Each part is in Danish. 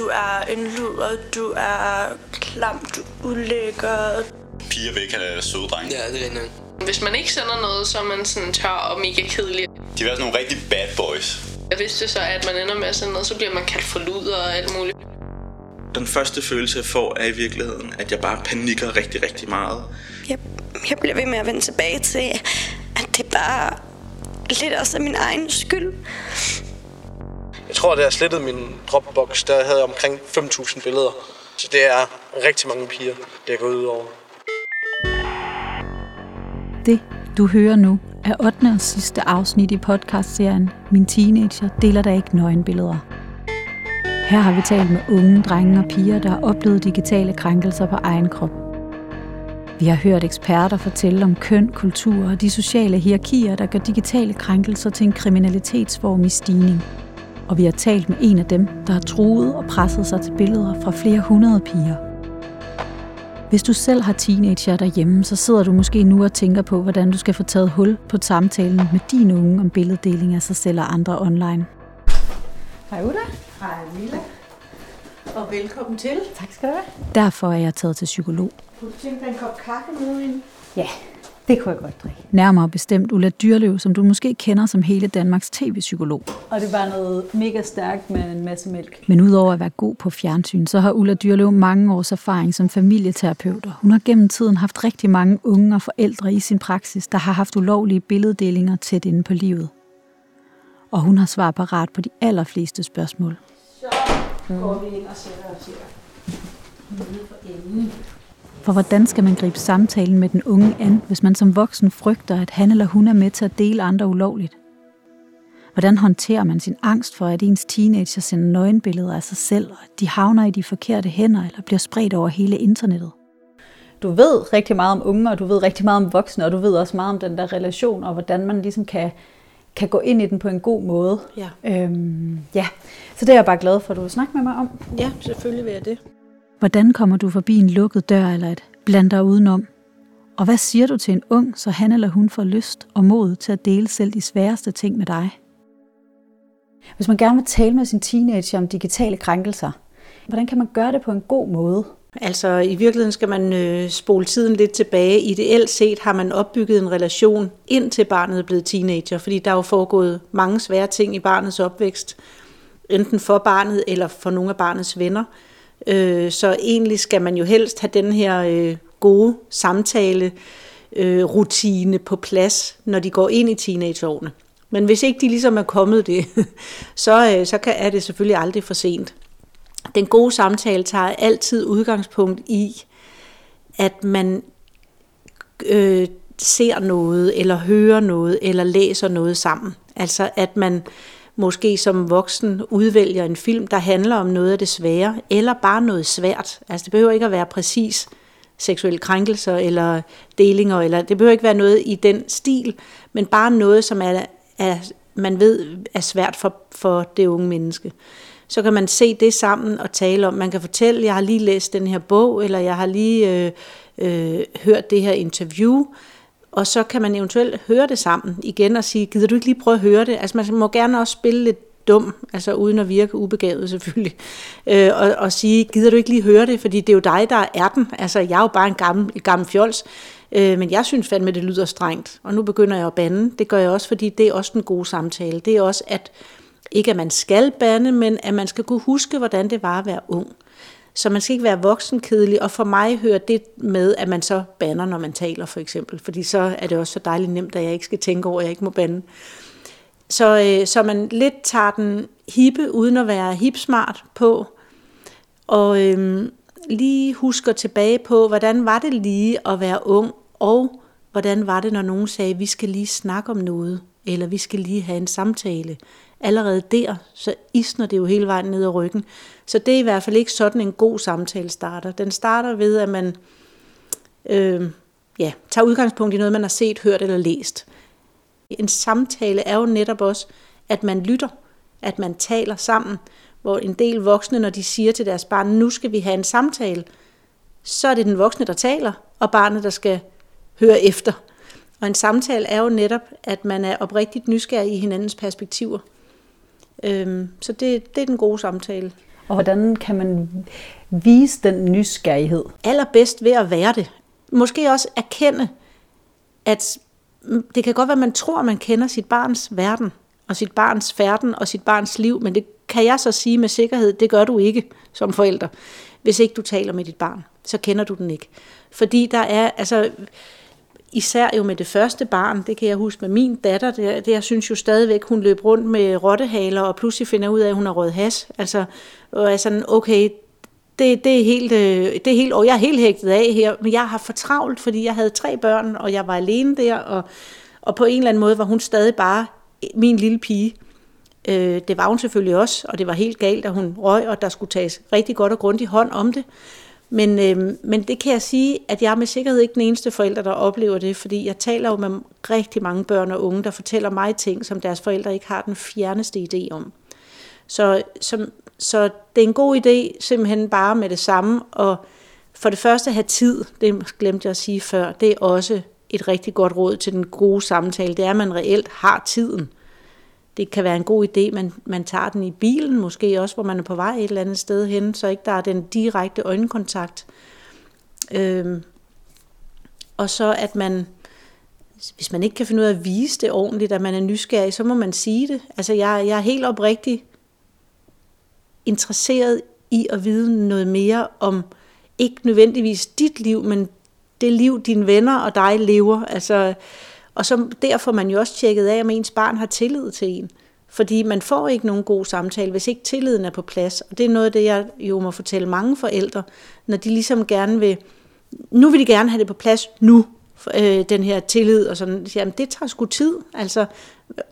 du er en luder, du er klam, du er ulækker. Piger vil ikke have søde drenge. Ja, det er rigtigt. Hvis man ikke sender noget, så er man sådan tør og mega kedelig. De er sådan nogle rigtig bad boys. Jeg vidste så, at man ender med at sende noget, så bliver man kaldt for luder og alt muligt. Den første følelse, jeg får, er i virkeligheden, at jeg bare panikker rigtig, rigtig meget. Jeg bliver ved med at vende tilbage til, at det bare lidt også af min egen skyld. Jeg tror, da jeg slettede min Dropbox, der havde jeg omkring 5.000 billeder. Så det er rigtig mange piger, der går ud over. Det, du hører nu, er 8. og sidste afsnit i podcastserien Min Teenager deler der ikke nøgenbilleder. Her har vi talt med unge drenge og piger, der har oplevet digitale krænkelser på egen krop. Vi har hørt eksperter fortælle om køn, kultur og de sociale hierarkier, der gør digitale krænkelser til en kriminalitetsform i stigning. Og vi har talt med en af dem, der har truet og presset sig til billeder fra flere hundrede piger. Hvis du selv har teenager derhjemme, så sidder du måske nu og tænker på, hvordan du skal få taget hul på samtalen med dine unge om billeddeling af sig selv og andre online. Hej Ulla. Hej Milla. Og velkommen til. Tak skal du have. Derfor er jeg taget til psykolog. Kunne du tænke dig en kop kaffe med ind? Ja, det kunne jeg godt drikke. Nærmere bestemt Ulla Dyrløv, som du måske kender som hele Danmarks tv-psykolog. Og det var noget mega stærkt med en masse mælk. Men udover at være god på fjernsyn, så har Ulla Dyrløv mange års erfaring som familieterapeuter. Hun har gennem tiden haft rigtig mange unge og forældre i sin praksis, der har haft ulovlige billeddelinger tæt inde på livet. Og hun har svar parat på de allerfleste spørgsmål. Så går vi ind og sætter os her. Nede for enden. For hvordan skal man gribe samtalen med den unge an, hvis man som voksen frygter, at han eller hun er med til at dele andre ulovligt? Hvordan håndterer man sin angst for, at ens teenager sender nøgenbilleder af sig selv, og at de havner i de forkerte hænder eller bliver spredt over hele internettet? Du ved rigtig meget om unge, og du ved rigtig meget om voksne, og du ved også meget om den der relation, og hvordan man ligesom kan gå ind i den på en god måde. Ja. Så det er jeg bare glad for, at du vil snakke med mig om. Ja, selvfølgelig vil jeg det. Hvordan kommer du forbi en lukket dør eller et bland dig udenom? Og hvad siger du til en ung, så han eller hun får lyst og mod til at dele selv de sværeste ting med dig? Hvis man gerne vil tale med sin teenager om digitale krænkelser, hvordan kan man gøre det på en god måde? Altså i virkeligheden skal man spole tiden lidt tilbage. Ideelt set har man opbygget en relation indtil barnet er blevet teenager, fordi der er jo foregået mange svære ting i barnets opvækst, enten for barnet eller for nogle af barnets venner. Så egentlig skal man jo helst have den her gode samtale, rutine på plads, når de går ind i teenageårene. Men hvis ikke de ligesom er kommet det, så er det selvfølgelig aldrig for sent. Den gode samtale tager altid udgangspunkt i, at man ser noget, eller hører noget, eller læser noget sammen. Altså at man måske som voksen udvælger en film, der handler om noget af det svære, eller bare noget svært. Altså det behøver ikke at være præcis seksuelle krænkelser, eller delinger, eller det behøver ikke være noget i den stil, men bare noget, som man ved er svært for det unge menneske. Så kan man se det sammen og tale om. Man kan fortælle, jeg har lige læst den her bog, eller jeg har lige hørt det her interview, og så kan man eventuelt høre det sammen igen og sige, gider du ikke lige prøve at høre det? Altså man må gerne også spille lidt dum, altså uden at virke ubegavet selvfølgelig, og sige, gider du ikke lige høre det? Fordi det er jo dig, der er den. Altså jeg er jo bare en gammel fjols, men jeg synes fandme, det lyder strengt. Og nu begynder jeg at bande. Det gør jeg også, fordi det er også den gode samtale. Det er også, at ikke at man skal bande, men at man skal kunne huske, hvordan det var at være ung. Så man skal ikke være voksenkedelig, og for mig hører det med, at man så bander, når man taler for eksempel. Fordi så er det også så dejligt nemt, at jeg ikke skal tænke over, at jeg ikke må bande. Så man lidt tager den hippe, uden at være hipsmart på, og lige husker tilbage på, hvordan var det lige at være ung, og hvordan var det, når nogen sagde, vi skal lige snakke om noget, eller vi skal lige have en samtale. Allerede der, så isner det jo hele vejen ned ad ryggen. Så det er i hvert fald ikke sådan, en god samtale starter. Den starter ved, at man tager udgangspunkt i noget, man har set, hørt eller læst. En samtale er jo netop også, at man lytter, at man taler sammen, hvor en del voksne, når de siger til deres barn, nu skal vi have en samtale, så er det den voksne, der taler, og barnet, der skal høre efter. Og en samtale er jo netop, at man er oprigtigt nysgerrig i hinandens perspektiver. Så det er den gode samtale. Og hvordan kan man vise den nysgerrighed? Allerbedst ved at være det. Måske også erkende, at det kan godt være, at man tror, at man kender sit barns verden, og sit barns færden, og sit barns liv, men det kan jeg så sige med sikkerhed, det gør du ikke som forælder. Hvis ikke du taler med dit barn, så kender du den ikke. Fordi der er, altså, især jo med det første barn, det kan jeg huske med min datter, det jeg synes jo stadigvæk, hun løb rundt med rottehaler, og pludselig finder ud af, at hun har rød has. Altså, og er sådan, okay, det er helt, og jeg er helt hægtet af her, men jeg har for travlt, fordi jeg havde 3 børn, og jeg var alene der, og på en eller anden måde var hun stadig bare min lille pige. Det var hun selvfølgelig også, og det var helt galt, at hun røg, og der skulle tages rigtig godt og grundigt hånd om det. Men det kan jeg sige, at jeg er med sikkerhed ikke den eneste forælder, der oplever det, fordi jeg taler jo med rigtig mange børn og unge, der fortæller mig ting, som deres forældre ikke har den fjerneste idé om. Så det er en god idé simpelthen bare med det samme, og for det første have tid, det glemte jeg at sige før, det er også et rigtig godt råd til den gode samtale, det er, at man reelt har tiden. Det kan være en god idé, man tager den i bilen måske også, hvor man er på vej et eller andet sted hen, så ikke der er den direkte øjenkontakt. Og så at man, hvis man ikke kan finde ud af at vise det ordentligt, at man er nysgerrig, så må man sige det. Altså jeg er helt oprigtigt interesseret i at vide noget mere om, ikke nødvendigvis dit liv, men det liv, dine venner og dig lever. Altså, og så derfor man jo også tjekket af, om ens barn har tillid til en. Fordi man får ikke nogen god samtale, hvis ikke tilliden er på plads. Og det er noget af det, jeg jo må fortælle mange forældre, når de ligesom gerne vil, nu vil de gerne have det på plads nu, den her tillid. Og sådan, jamen det tager sgu tid, altså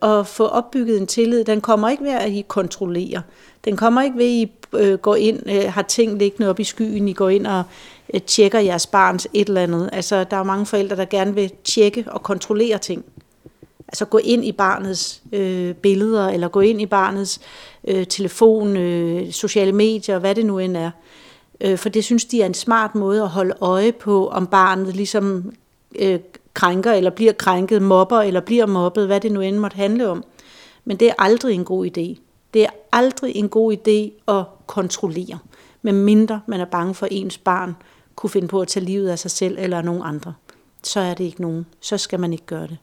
at få opbygget en tillid. Den kommer ikke ved, at I kontrollerer. Den kommer ikke ved, at I går ind, har ting liggende op i skyen, I går ind og tjekker jeres barns et eller andet. Altså, der er mange forældre, der gerne vil tjekke og kontrollere ting. Altså gå ind i barnets billeder, eller gå ind i barnets telefon, sociale medier, hvad det nu end er. For det synes de er en smart måde at holde øje på, om barnet ligesom krænker, eller bliver krænket, mobber, eller bliver mobbet, hvad det nu end måtte handle om. Men det er aldrig en god idé. Det er aldrig en god idé at kontrollere, medmindre man er bange for, at ens barn kunne finde på at tage livet af sig selv eller nogen andre. Så er det ikke nogen. Så skal man ikke gøre det.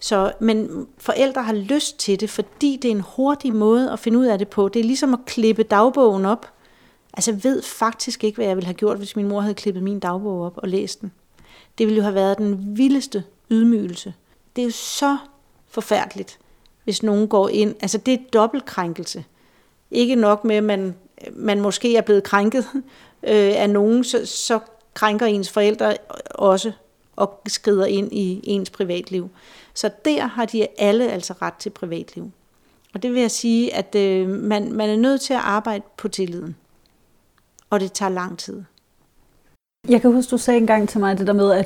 Så, men forældre har lyst til det, fordi det er en hurtig måde at finde ud af det på. Det er ligesom at klippe dagbogen op. Altså jeg ved faktisk ikke, hvad jeg ville have gjort, hvis min mor havde klippet min dagbog op og læst den. Det ville jo have været den vildeste ydmygelse. Det er jo så forfærdeligt, hvis nogen går ind. Altså det er dobbeltkrænkelse. Ikke nok med, at man måske er blevet krænket af nogen, så krænker ens forældre også og skrider ind i ens privatliv. Så der har de alle altså ret til privatliv. Og det vil jeg sige, at man er nødt til at arbejde på tilliden. Og det tager lang tid. Jeg kan huske, du sagde engang til mig det der med,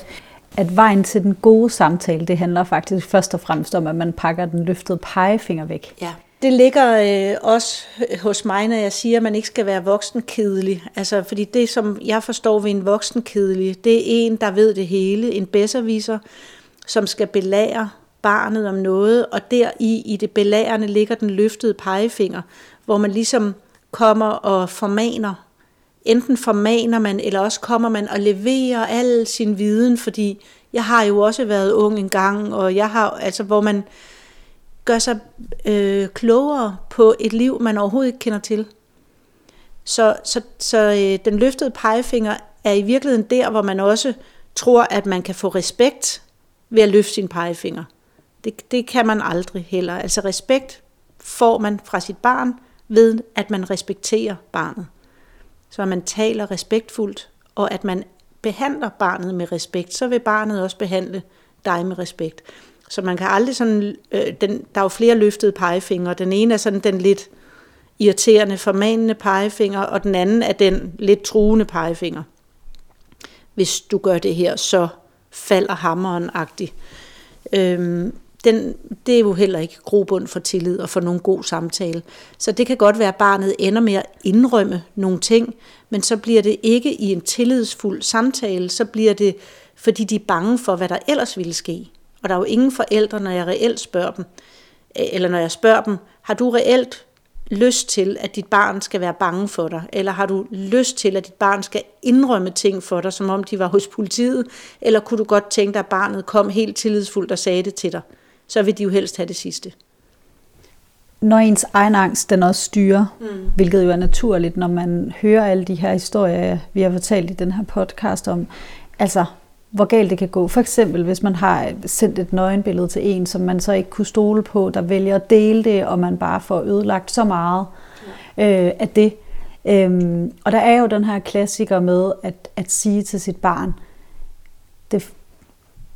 at vejen til den gode samtale, det handler faktisk først og fremmest om, at man pakker den løftede pegefinger væk. Ja. Det ligger også hos mig, når jeg siger, at man ikke skal være voksenkedelig. Altså, fordi det, som jeg forstår ved en voksenkedelig, det er en, der ved det hele. En bedserviser, som skal belære barnet om noget. Og deri, i det belærende, ligger den løftede pegefinger, hvor man ligesom kommer og formaner. Enten formaner man, eller også kommer man og leverer al sin viden, fordi jeg har jo også været ung engang, og jeg har, altså, hvor man gør sig klogere på et liv, man overhovedet ikke kender til. Så den løftede pegefinger er i virkeligheden der, hvor man også tror, at man kan få respekt ved at løfte sin pegefinger. Det kan man aldrig heller. Altså respekt får man fra sit barn ved, at man respekterer barnet. Så man taler respektfuldt, og at man behandler barnet med respekt, så vil barnet også behandle dig med respekt. Så man kan aldrig sådan, der er jo flere løftede pegefingre. Den ene er sådan den lidt irriterende, formanende pegefinger, og den anden er den lidt truende pegefinger. Hvis du gør det her, så falder hammeren-agtigt. Det er jo heller ikke grobund for tillid og for nogen god samtale. Så det kan godt være, at barnet ender med at indrømme nogle ting, men så bliver det ikke i en tillidsfuld samtale, så bliver det, fordi de er bange for, hvad der ellers ville ske. Og der er jo ingen forældre, når jeg reelt spørger dem, har du reelt lyst til, at dit barn skal være bange for dig? Eller har du lyst til, at dit barn skal indrømme ting for dig, som om de var hos politiet? Eller kunne du godt tænke dig, at barnet kom helt tillidsfuldt og sagde det til dig? Så vil de jo helst have det sidste. Når ens egen angst, den også styrer, hvilket jo er naturligt, når man hører alle de her historier, vi har fortalt i den her podcast om, altså hvor galt det kan gå. For eksempel, hvis man har sendt et nøgenbillede til en, som man så ikke kunne stole på, der vælger at dele det, og man bare får ødelagt så meget af det. Og der er jo den her klassiker med at sige til sit barn, det,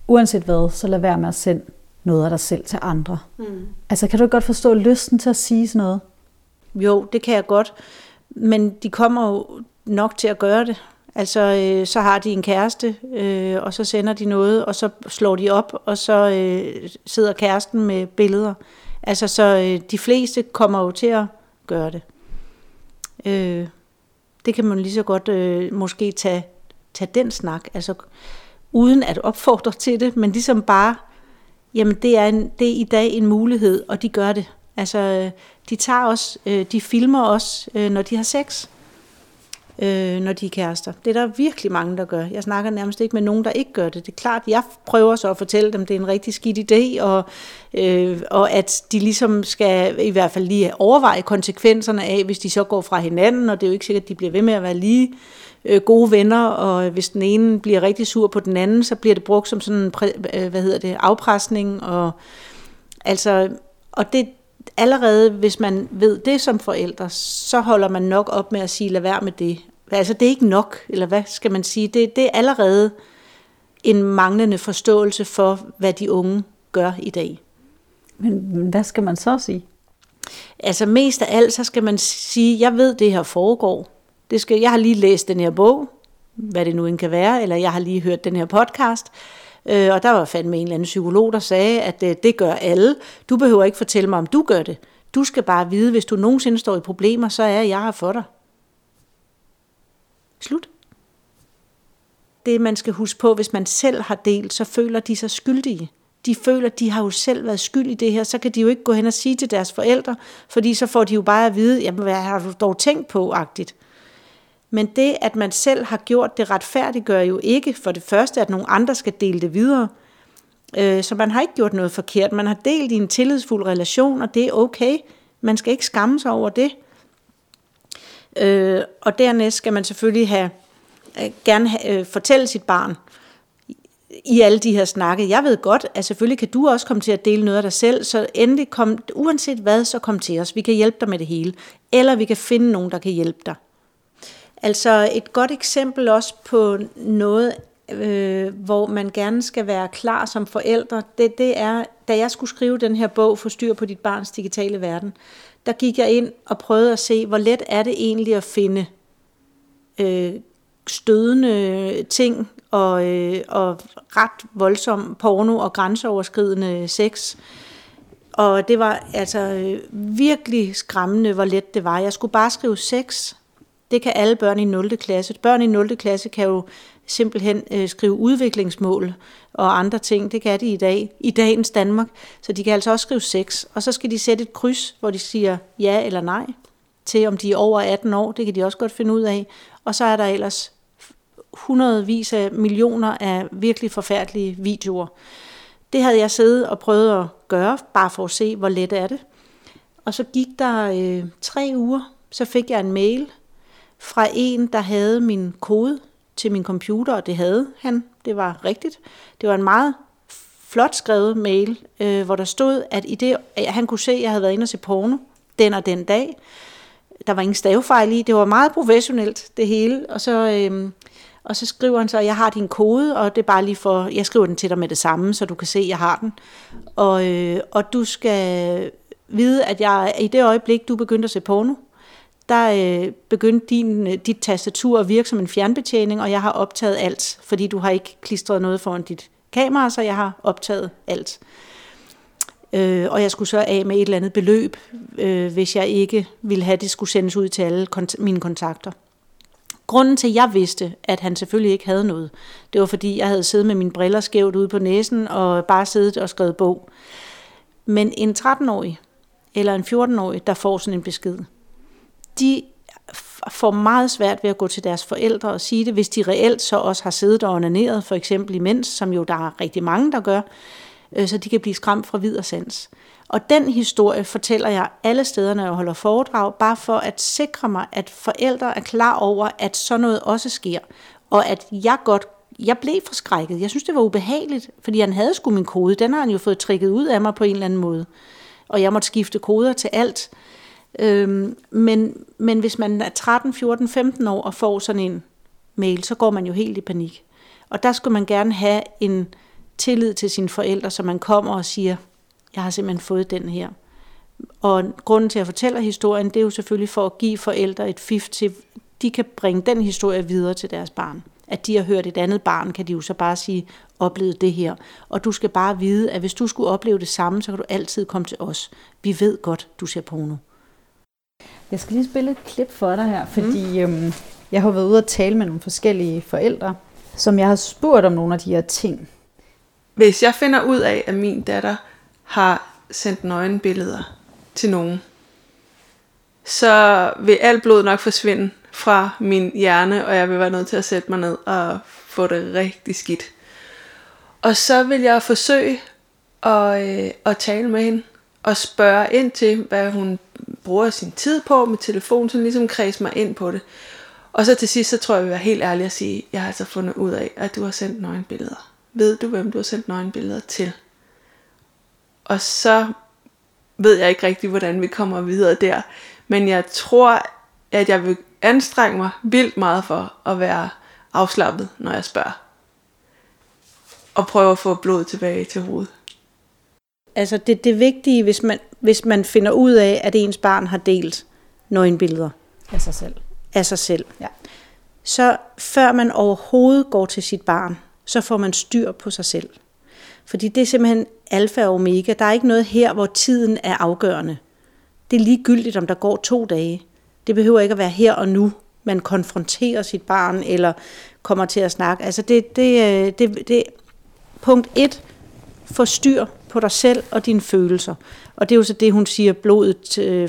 uanset hvad, så lad være med at sende noget af dig selv til andre. Altså, kan du godt forstå lysten til at sige sådan noget? Jo, det kan jeg godt. Men de kommer jo nok til at gøre det. Altså, så har de en kæreste, og så sender de noget, og så slår de op, og så sidder kæresten med billeder. Altså, så de fleste kommer jo til at gøre det. Det kan man lige så godt måske tage den snak, altså uden at opfordre til det, men ligesom bare, jamen det er i dag en mulighed, og de gør det. Altså, de tager også, de filmer også, når de har sex. Når de er kærester. Det er der virkelig mange, der gør. Jeg snakker nærmest ikke med nogen, der ikke gør det. Det er klart, jeg prøver så at fortælle dem, det er en rigtig skidt idé, og at de ligesom skal i hvert fald lige overveje konsekvenserne af, hvis de så går fra hinanden, og det er jo ikke sikkert, at de bliver ved med at være lige gode venner, og hvis den ene bliver rigtig sur på den anden, så bliver det brugt som sådan en afpresning, og altså, og det allerede, hvis man ved det som forældre, så holder man nok op med at sige, lad være med det. Altså, det er ikke nok, eller hvad skal man sige? Det er allerede en manglende forståelse for, hvad de unge gør i dag. Men hvad skal man så sige? Altså, mest af alt, så skal man sige, jeg ved, det her foregår. Jeg har lige læst den her bog, hvad det nu end kan være, eller jeg har lige hørt den her podcast. Og der var fandme en eller anden psykolog, der sagde, at det gør alle. Du behøver ikke fortælle mig, om du gør det. Du skal bare vide, hvis du nogensinde står i problemer, så er jeg her for dig. Slut. Det, man skal huske på, hvis man selv har delt, så føler de sig skyldige. De føler, de har jo selv været skyld i det her, så kan de jo ikke gå hen og sige til deres forældre, fordi så får de jo bare at vide, jamen, hvad har du dog tænkt på-agtigt. Men det, at man selv har gjort det, retfærdiggør jo ikke for det første, at nogen andre skal dele det videre. Så man har ikke gjort noget forkert. Man har delt i en tillidsfuld relation, og det er okay. Man skal ikke skamme sig over det. Og dernæst skal man selvfølgelig gerne fortælle sit barn i alle de her snakke. Jeg ved godt, at selvfølgelig kan du også komme til at dele noget af dig selv, så endelig kom, uanset hvad, så kom til os. Vi kan hjælpe dig med det hele. Eller vi kan finde nogen, der kan hjælpe dig. Altså et godt eksempel også på noget, hvor man gerne skal være klar som forældre, det er, da jeg skulle skrive den her bog, Få styr på dit barns digitale verden, der gik jeg ind og prøvede at se, hvor let er det egentlig at finde stødende ting og ret voldsom porno og grænseoverskridende sex. Og det var altså virkelig skræmmende, hvor let det var. Jeg skulle bare skrive sex. Det kan alle børn i 0. klasse. Børn i 0. klasse kan jo simpelthen skrive udviklingsmål og andre ting. Det kan de i dag, i dagens Danmark. Så de kan altså også skrive sex. Og så skal de sætte et kryds, hvor de siger ja eller nej til, om de er over 18 år. Det kan de også godt finde ud af. Og så er der ellers hundredvis af millioner af virkelig forfærdelige videoer. Det havde jeg siddet og prøvet at gøre, bare for at se, hvor let er det. Og så gik der 3 uger, så fik jeg en mail fra en, der havde min kode til min computer, og det havde han. Det var rigtigt. Det var en meget flot skrevet mail, hvor der stod, at i det, han kunne se, at jeg havde været inde og se porno den og den dag. Der var ingen stavefejl i. Det var meget professionelt, det hele. Og så skriver han så, at jeg har din kode, og det er bare lige for, jeg skriver den til dig med det samme, så du kan se, at jeg har den. Og du skal vide, at jeg i det øjeblik, du begyndte at se porno, der begyndte dit tastatur at virke som en fjernbetjening, og jeg har optaget alt, fordi du har ikke klistret noget foran dit kamera, så jeg har optaget alt. Og jeg skulle så af med et eller andet beløb, hvis jeg ikke ville have, det skulle sendes ud til alle mine kontakter. Grunden til, at jeg vidste, at han selvfølgelig ikke havde noget, det var, fordi jeg havde siddet med mine briller skævt ude på næsen, og bare siddet og skrevet bog. Men en 13-årig eller en 14-årig, der får sådan en besked. De får meget svært ved at gå til deres forældre og sige det, hvis de reelt så også har siddet og onaneret, for eksempel imens, som jo der er rigtig mange, der gør, så de kan blive skræmt fra vid og sans. Og den historie fortæller jeg alle steder, når jeg holder foredrag, bare for at sikre mig, at forældre er klar over, at sådan noget også sker, og at jeg blev forskrækket. Jeg synes, det var ubehageligt, fordi han havde sgu min kode. Den har han jo fået trikket ud af mig på en eller anden måde. Og jeg måtte skifte koder til alt. Men hvis man er 13, 14, 15 år og får sådan en mail, så går man jo helt i panik. Og der skulle man gerne have en tillid til sine forældre, så man kommer og siger, jeg har simpelthen fået den her. Og grunden til, at jeg fortæller historien, det er jo selvfølgelig for at give forældre et fif til, de kan bringe den historie videre til deres barn. At de har hørt et andet barn, kan de jo så bare sige, oplevede det her. Og du skal bare vide, at hvis du skulle opleve det samme, så kan du altid komme til os. Vi ved godt, du ser porno. Jeg skal lige spille et klip for dig her, fordi jeg har været ude og tale med nogle forskellige forældre, som jeg har spurgt om nogle af de her ting. Hvis jeg finder ud af, at min datter har sendt nøgenbilleder til nogen, så vil alt blod nok forsvinde fra min hjerne, og jeg vil være nødt til at sætte mig ned og få det rigtig skidt. Og så vil jeg forsøge at tale med hende og spørge ind til, hvad hun bruger sin tid på med telefonen, så ligesom kredse mig ind på det. Og så til sidst, så tror jeg, vi vil være helt ærlig og sige, jeg har altså fundet ud af, at du har sendt nøgenbilleder. Ved du, hvem du har sendt nøgenbilleder til? Og så ved jeg ikke rigtig, hvordan vi kommer videre der. Men jeg tror, at jeg vil anstrenge mig vildt meget for at være afslappet, når jeg spørger. Og prøve at få blodet tilbage til hovedet. Altså det vigtige, hvis man finder ud af, at ens barn har delt nøgenbilleder af sig selv. Ja. Så før man overhovedet går til sit barn, så får man styr på sig selv. Fordi det er simpelthen alfa og omega. Der er ikke noget her, hvor tiden er afgørende. Det er ligegyldigt, om der går 2 dage. Det behøver ikke at være her og nu, man konfronterer sit barn eller kommer til at snakke. Altså det punkt 1, få styr på dig selv og dine følelser. Og det er jo så det, hun siger, blodet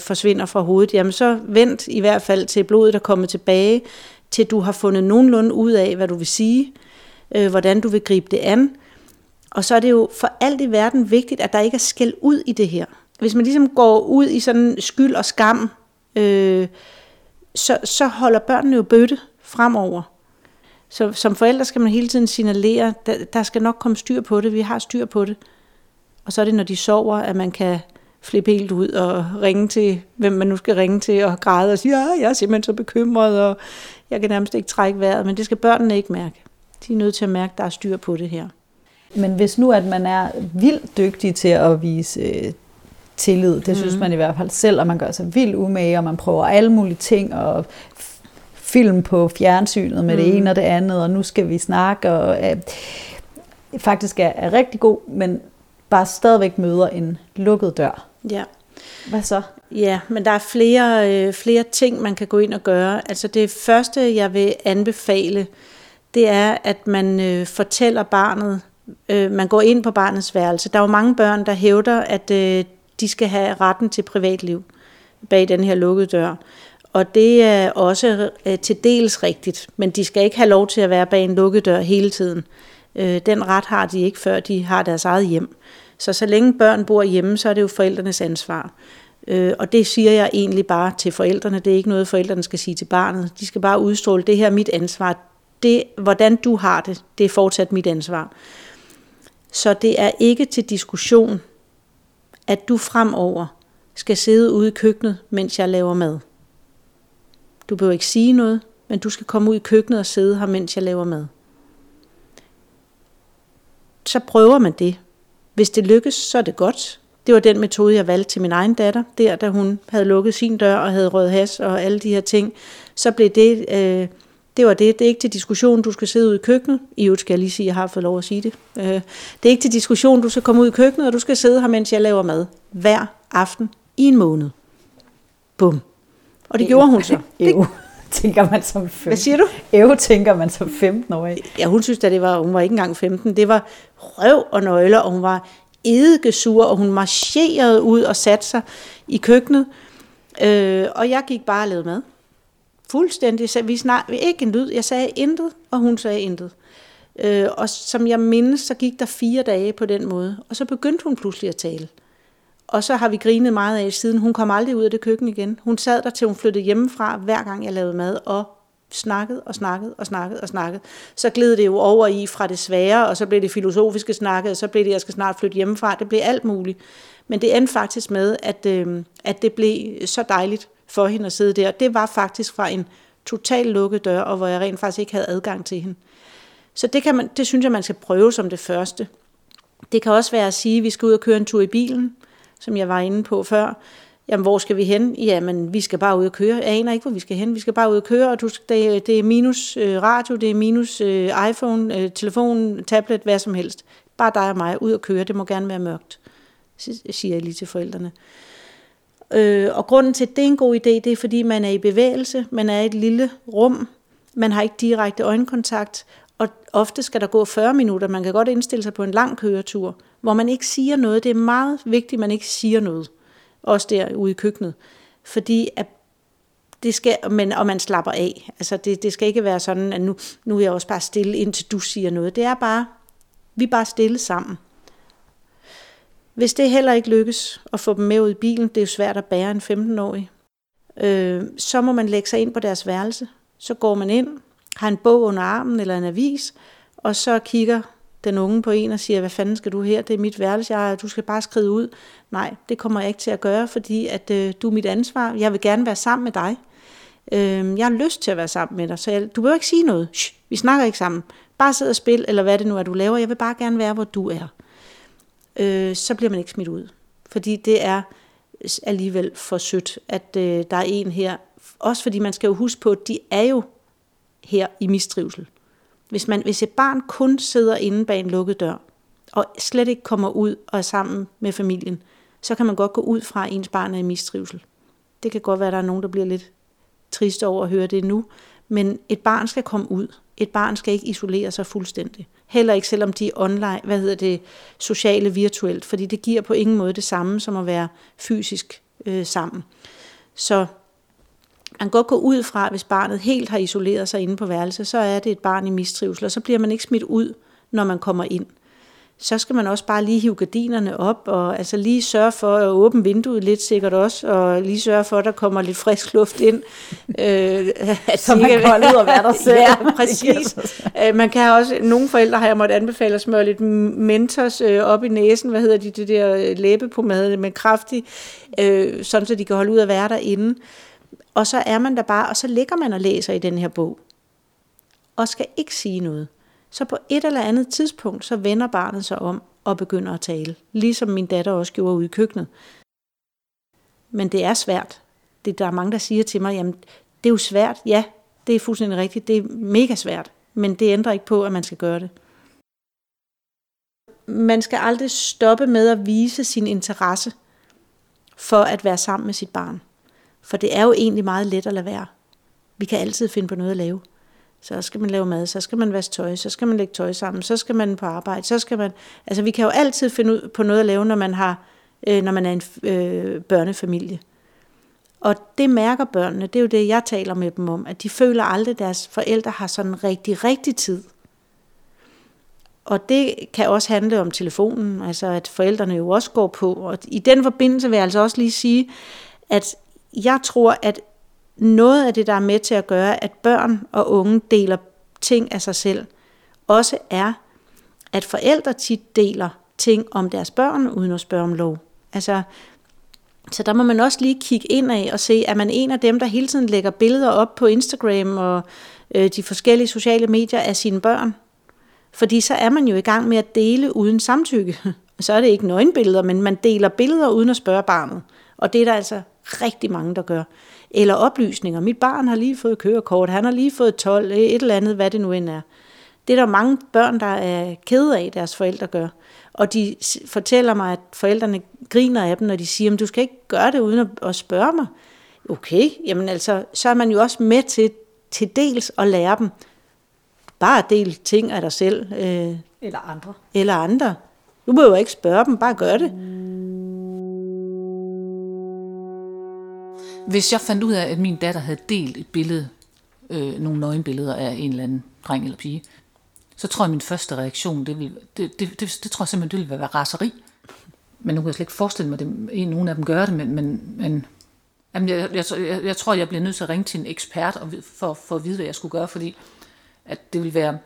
forsvinder fra hovedet. Jamen så vent i hvert fald til blodet er kommet tilbage, til du har fundet nogenlunde ud af, hvad du vil sige, hvordan du vil gribe det an. Og så er det jo for alt i verden vigtigt, at der ikke er skæld ud i det her. Hvis man ligesom går ud i sådan skyld og skam, så holder børnene jo bøtte fremover. Så som forældre skal man hele tiden signalere, der skal nok komme styr på det, vi har styr på det. Og så er det, når de sover, at man kan flippe helt ud og ringe til, hvem man nu skal ringe til, og græde og sige, jeg er simpelthen så bekymret, og jeg kan nærmest ikke trække vejret. Men det skal børnene ikke mærke. De er nødt til at mærke, at der er styr på det her. Men hvis nu, at man er vildt dygtig til at vise tillid, det synes man i hvert fald selv, og man gør sig vildt umage, og man prøver alle mulige ting, og film på fjernsynet med det ene og det andet, og nu skal vi snakke, og faktisk er rigtig god, men bare stadigvæk møder en lukket dør. Ja. Hvad så? Ja, men der er flere ting, man kan gå ind og gøre. Altså det første, jeg vil anbefale, det er, at man fortæller barnet, man går ind på barnets værelse. Der er jo mange børn, der hævder, at de skal have retten til privatliv bag den her lukkede dør. Og det er også til dels rigtigt, men de skal ikke have lov til at være bag en lukket dør hele tiden. Den ret har de ikke, før de har deres eget hjem. Så længe børn bor hjemme, så er det jo forældrenes ansvar. Og det siger jeg egentlig bare til forældrene. Det er ikke noget, forældrene skal sige til barnet. De skal bare udstråle, det her er mit ansvar. Det, hvordan du har det, det er fortsat mit ansvar. Så det er ikke til diskussion, at du fremover skal sidde ude i køkkenet, mens jeg laver mad. Du behøver ikke sige noget, men du skal komme ud i køkkenet og sidde her, mens jeg laver mad. Så prøver man det. Hvis det lykkes, så er det godt. Det var den metode, jeg valgte til min egen datter. Der, da hun havde lukket sin dør og havde røget has og alle de her ting, så blev det... Det er ikke til diskussion, du skal sidde ude i køkkenet. I øvrigt skal jeg lige sige, at jeg har fået lov at sige det. Det er ikke til diskussion, du skal komme ud i køkkenet, og du skal sidde her, mens jeg laver mad. Hver aften i en måned. Bum. Og det gjorde hun så. Tænker man som 15. Hvad siger du? Tænker man som 15-årig. Ja, hun synes, at hun var ikke engang 15. Det var røv og nøgler, og hun var, eddikesur, og hun marcherede ud og satte sig i køkkenet. Og jeg gik bare og lavede mad. Fuldstændig. Så vi snakkede ikke en lyd. Jeg sagde intet, og hun sagde intet. Og som jeg mindes, så gik der 4 dage på den måde. Og så begyndte hun pludselig at tale. Og så har vi grinet meget af siden. Hun kom aldrig ud af det køkken igen. Hun sad der, til hun flyttede hjemmefra, hver gang jeg lavede mad, og snakkede og snakkede og snakkede og snakkede. Så gled det jo over i fra det svære, og så blev det filosofiske snakket, og så blev det, jeg skal snart flytte hjemmefra. Det blev alt muligt. Men det endte faktisk med, at det blev så dejligt for hende at sidde der. Det var faktisk fra en total lukket dør, og hvor jeg rent faktisk ikke havde adgang til hende. Så det synes jeg, man skal prøve som det første. Det kan også være at sige, at vi skal ud og køre en tur i bilen, som jeg var inde på før. Jamen, hvor skal vi hen? Jamen, vi skal bare ud og køre. Jeg aner ikke, hvor vi skal hen. Vi skal bare ud og køre, og det er minus radio, det er minus iPhone, telefon, tablet, hvad som helst. Bare dig og mig, ud og køre. Det må gerne være mørkt, siger jeg lige til forældrene. Og grunden til, at det er en god idé, det er, fordi man er i bevægelse, man er i et lille rum, man har ikke direkte øjenkontakt, og ofte skal der gå 40 minutter. Man kan godt indstille sig på en lang køretur, hvor man ikke siger noget. Det er meget vigtigt, at man ikke siger noget. Også derude i køkkenet. Fordi at det skal, og man slapper af. Altså det skal ikke være sådan, at nu er jeg også bare stille, indtil du siger noget. Det er bare, vi er bare stille sammen. Hvis det heller ikke lykkes at få dem med ud i bilen, det er jo svært at bære en 15-årig, så må man lægge sig ind på deres værelse. Så går man ind, har en bog under armen eller en avis, og så kigger den unge på en og siger, hvad fanden skal du her? Det er mit værelse, du skal bare skride ud. Nej, det kommer jeg ikke til at gøre, fordi at du er mit ansvar. Jeg vil gerne være sammen med dig. Jeg har lyst til at være sammen med dig, så du behøver ikke sige noget. Shh, vi snakker ikke sammen. Bare sid og spil, eller hvad det nu er, du laver. Jeg vil bare gerne være, hvor du er. Så bliver man ikke smidt ud. Fordi det er alligevel for sødt, at der er en her. Også fordi man skal jo huske på, at de er jo her i mistrivsel. Hvis et barn kun sidder inde bag en lukket dør, og slet ikke kommer ud og er sammen med familien, så kan man godt gå ud fra, at ens barn er i mistrivsel. Det kan godt være, at der er nogen, der bliver lidt trist over at høre det nu, men et barn skal komme ud. Et barn skal ikke isolere sig fuldstændig. Heller ikke, selvom de er online, sociale virtuelt, fordi det giver på ingen måde det samme, som at være fysisk sammen. Så man kan godt gå ud fra, hvis barnet helt har isoleret sig inde på værelse, så er det et barn i mistrivsel, og så bliver man ikke smidt ud, når man kommer ind. Så skal man også bare lige hive gardinerne op, og altså lige sørge for at åbne vinduet lidt sikkert også, og lige sørge for, at der kommer lidt frisk luft ind. Så man kan holde ud og være der selv. Ja, præcis. Man kan også, nogle forældre har jeg måttet anbefale at smøre lidt Mentos op i næsen, det der læbepomade, men kraftig, sådan så de kan holde ud og være derinde. Og så er man der bare, og så ligger man og læser i den her bog, og skal ikke sige noget. Så på et eller andet tidspunkt, så vender barnet sig om og begynder at tale, ligesom min datter også gjorde ude i køkkenet. Men det er svært. Der er mange, der siger til mig, jamen det er jo svært. Ja, det er fuldstændig rigtigt. Det er mega svært, men det ændrer ikke på, at man skal gøre det. Man skal aldrig stoppe med at vise sin interesse for at være sammen med sit barn. For det er jo egentlig meget let at lade være. Vi kan altid finde på noget at lave. Så skal man lave mad, så skal man vaske tøj, så skal man lægge tøj sammen, så skal man på arbejde, så skal man... Altså vi kan jo altid finde ud på noget at lave, når man er en børnefamilie. Og det mærker børnene, det er jo det, jeg taler med dem om, at de føler aldrig, at deres forældre har sådan rigtig tid. Og det kan også handle om telefonen, altså at forældrene jo også går på. Og i den forbindelse vil jeg altså også lige sige, at jeg tror, at noget af det, der er med til at gøre, at børn og unge deler ting af sig selv, også er, at forældre tit deler ting om deres børn, uden at spørge om lov. Altså, så der må man også lige kigge ind af og se, at man en af dem, der hele tiden lægger billeder op på Instagram og de forskellige sociale medier af sine børn. Fordi så er man jo i gang med at dele uden samtykke. Så er det ikke nøgenbilleder, men man deler billeder uden at spørge barnet. Og det er der altså rigtig mange, der gør. Eller oplysninger. Mit barn har lige fået kørekort, han har lige fået 12, et eller andet, hvad det nu end er. Det er der mange børn, der er kede af, deres forældre gør. Og de fortæller mig, at forældrene griner af dem, når de siger, du skal ikke gøre det uden at spørge mig. Okay, jamen altså, så er man jo også med til dels at lære dem. Bare del ting af dig selv. Eller andre. Du behøver ikke spørge dem, bare gør det. Hvis jeg fandt ud af, at min datter havde delt et billede, nogle nøgenbilleder af en eller anden dreng eller pige, så tror jeg, min første reaktion, det tror jeg simpelthen, det ville være raseri. Men nu kan jeg slet ikke forestille mig, at nogen af dem gør det, men jeg tror, jeg bliver nødt til at ringe til en ekspert for at vide, hvad jeg skulle gøre, fordi at det ville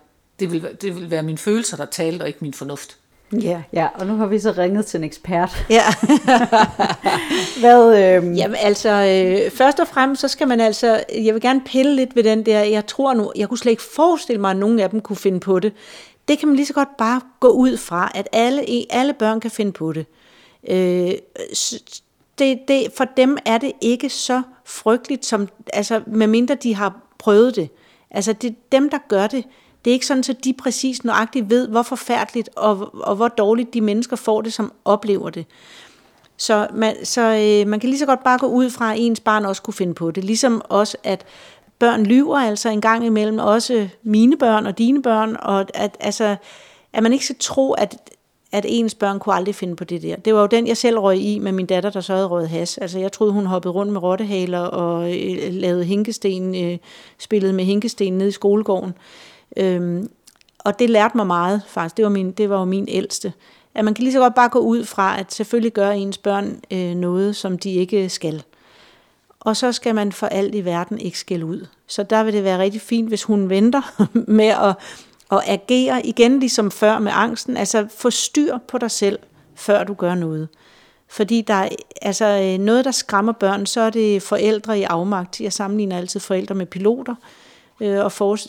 være mine følelser, der talte, og ikke min fornuft. Ja, og nu har vi så ringet til en ekspert. Ja. Jamen altså, først og fremmest, så skal man altså, jeg vil gerne pille lidt ved den der, jeg tror nu, jeg kunne slet ikke forestille mig, at nogen af dem kunne finde på det. Det kan man lige så godt bare gå ud fra, at alle børn kan finde på det. For dem er det ikke så frygteligt, som, altså, medmindre de har prøvet det. Altså, det er dem, der gør det. Det er ikke sådan, at de præcis nøjagtigt ved, hvor forfærdeligt og hvor dårligt de mennesker får det, som oplever det. Så man kan lige så godt bare gå ud fra, at ens barn også kunne finde på det. Ligesom også, at børn lyver altså en gang imellem, også mine børn og dine børn, og at man ikke skal tro, at ens børn kunne aldrig finde på det der. Det var jo den, jeg selv røg i med min datter, der så havde røget has. Altså, jeg troede, hun hoppede rundt med rottehaler og lavede hinkesten, spillede med hinkesten nede i skolegården. Og det lærte mig meget, faktisk. Det var jo min ældste. At man kan lige så godt bare gå ud fra, at selvfølgelig gør ens børn noget, som de ikke skal. Og så skal man for alt i verden ikke skælde ud. Så der vil det være rigtig fint, hvis hun venter med at agere igen, ligesom før med angsten. Altså, få styr på dig selv, før du gør noget. Fordi der er altså noget, der skræmmer børn, så er det forældre i afmagt. Jeg sammenligner altid forældre med piloter,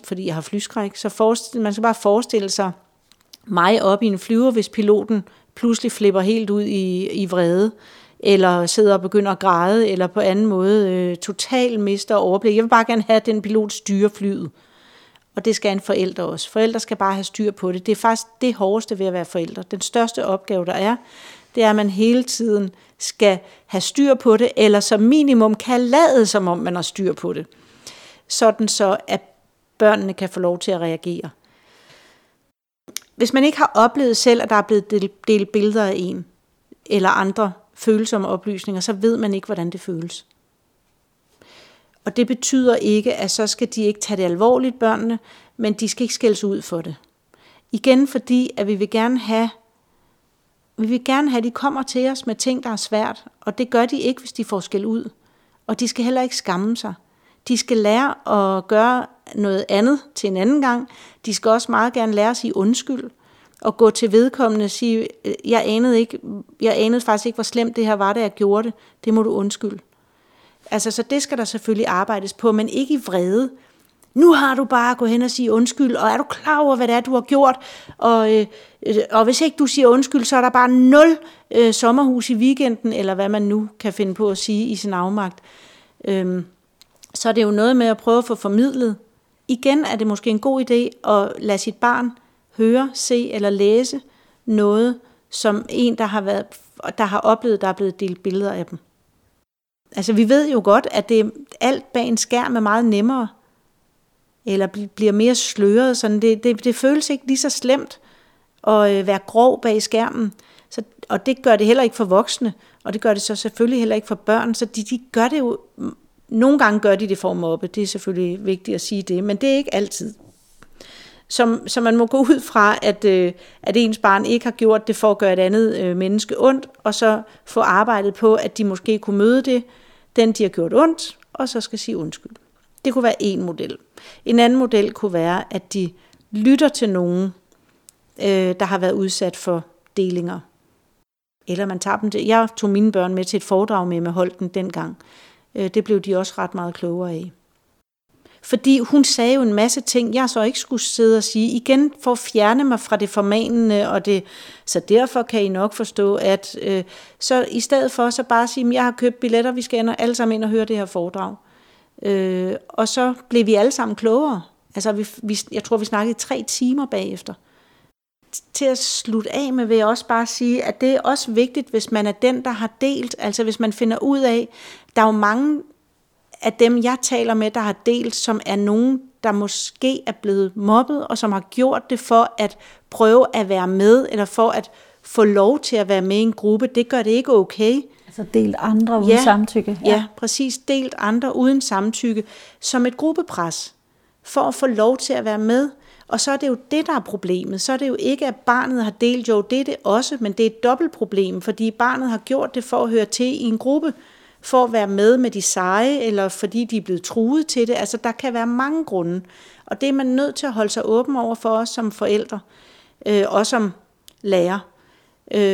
fordi jeg har flyskræk. Så man skal bare forestille sig mig op i en flyver, hvis piloten pludselig flipper helt ud i vrede, eller sidder og begynder at græde, eller på anden måde totalt mister overblik. Jeg vil bare gerne have, at den pilot styrer flyet. Og det skal en forælder også. Forældre skal bare have styr på det. Det er faktisk det hårdeste ved at være forældre. Den største opgave, der er, det er, at man hele tiden skal have styr på det, eller som minimum kan lade, som om man har styr på det. Sådan så, at børnene kan få lov til at reagere. Hvis man ikke har oplevet selv, at der er blevet delt billeder af en, eller andre følsomme oplysninger, så ved man ikke, hvordan det føles. Og det betyder ikke, at så skal de ikke tage det alvorligt, børnene, men de skal ikke skældes ud for det. Igen fordi, at vi vil gerne have, at de kommer til os med ting, der er svært, og det gør de ikke, hvis de får skæld ud. Og de skal heller ikke skamme sig. De skal lære at gøre noget andet til en anden gang. De skal også meget gerne lære at sige undskyld, og gå til vedkommende og sige, jeg anede faktisk ikke, hvor slemt det her var, da jeg gjorde det. Det må du undskylde. Altså, så det skal der selvfølgelig arbejdes på, men ikke i vrede. Nu har du bare at gå hen og sige undskyld, og er du klar over, hvad det er, du har gjort? Og hvis ikke du siger undskyld, så er der bare 0 sommerhus i weekenden, eller hvad man nu kan finde på at sige i sin afmagt. Så er det jo noget med at prøve at få formidlet. Igen er det måske en god idé at lade sit barn høre, se eller læse noget, som en, der har oplevet, der er blevet delt billeder af dem. Altså, vi ved jo godt, at alt bag en skærm er meget nemmere, eller bliver mere sløret. Sådan. Det føles ikke lige så slemt at være grov bag skærmen. Og det gør det heller ikke for voksne, og det gør det så selvfølgelig heller ikke for børn. Så de gør det jo. Nogle gange gør de det for at mobbe, det er selvfølgelig vigtigt at sige det, men det er ikke altid. Så man må gå ud fra, at ens barn ikke har gjort det for at gøre et andet menneske ondt, og så få arbejdet på, at de måske kunne møde den de har gjort ondt, og så skal sige undskyld. Det kunne være en model. En anden model kunne være, at de lytter til nogen, der har været udsat for delinger. Eller man tager dem til. Jeg tog mine børn med til et foredrag med Emma Holten dengang. Det blev de også ret meget klogere af. Fordi hun sagde jo en masse ting, jeg så ikke skulle sidde og sige. Igen for at fjerne mig fra det formanende, og det, så derfor kan I nok forstå, at så i stedet for så bare sige, at jeg har købt billetter, vi skal alle sammen ind og høre det her foredrag. Og så blev vi alle sammen klogere. Altså, jeg tror, vi snakkede 3 timer bagefter. Til at slutte af med vil jeg også bare sige, at det er også vigtigt, hvis man er den, der har delt. Altså, hvis man finder ud af, der er jo mange af dem, jeg taler med, der har delt, som er nogen, der måske er blevet mobbet, og som har gjort det for at prøve at være med, eller for at få lov til at være med i en gruppe, det gør det ikke okay. Altså delt andre uden samtykke. Ja, præcis. Delt andre uden samtykke som et gruppepres for at få lov til at være med. Og så er det jo det, der er problemet. Så er det jo ikke, at barnet har delt, jo det er det også, men det er et dobbelt problem, fordi barnet har gjort det for at høre til i en gruppe, for at være med de seje, eller fordi de er blevet truet til det. Altså der kan være mange grunde, og det er man nødt til at holde sig åben over for os som forældre, og som lærer,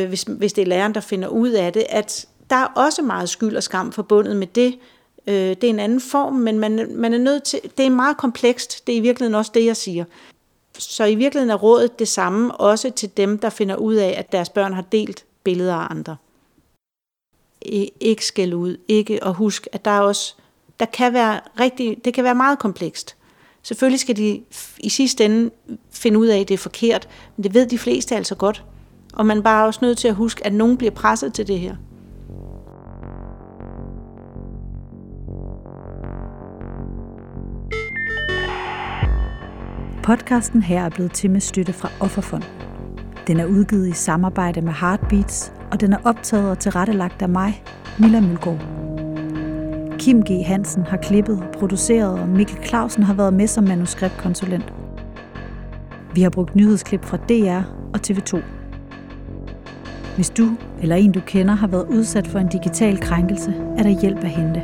hvis det er læreren, der finder ud af det, at der er også meget skyld og skam forbundet med det. Det er en anden form, men man er nødt til, det er meget komplekst, det er i virkeligheden også det, jeg siger. Så i virkeligheden er rådet det samme, også til dem, der finder ud af, at deres børn har delt billeder af andre. Ikke skælde ud, ikke, og husk, at der kan være rigtig, det kan være meget komplekst. Selvfølgelig skal de i sidste ende finde ud af, at det er forkert, men det ved de fleste altså godt. Og man er bare også nødt til at huske, at nogen bliver presset til det her. Podcasten her er blevet til med støtte fra Offerfond. Den er udgivet i samarbejde med Heartbeats, og den er optaget og tilrettelagt af mig, Milla Mølgaard. Kim G. Hansen har klippet og produceret, og Mikkel Clausen har været med som manuskriptkonsulent. Vi har brugt nyhedsklip fra DR og TV2. Hvis du eller en du kender har været udsat for en digital krænkelse, er der hjælp at hente.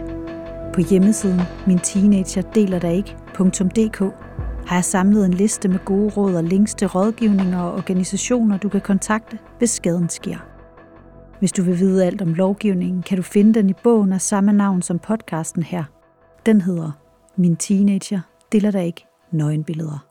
På hjemmesiden minteenagerdelerdaikke.dk har jeg samlet en liste med gode råd og links til rådgivninger og organisationer, du kan kontakte, hvis skaden sker. Hvis du vil vide alt om lovgivningen, kan du finde den i bogen af samme navn som podcasten her. Den hedder Min Teenager deler da ikke nøgenbilleder.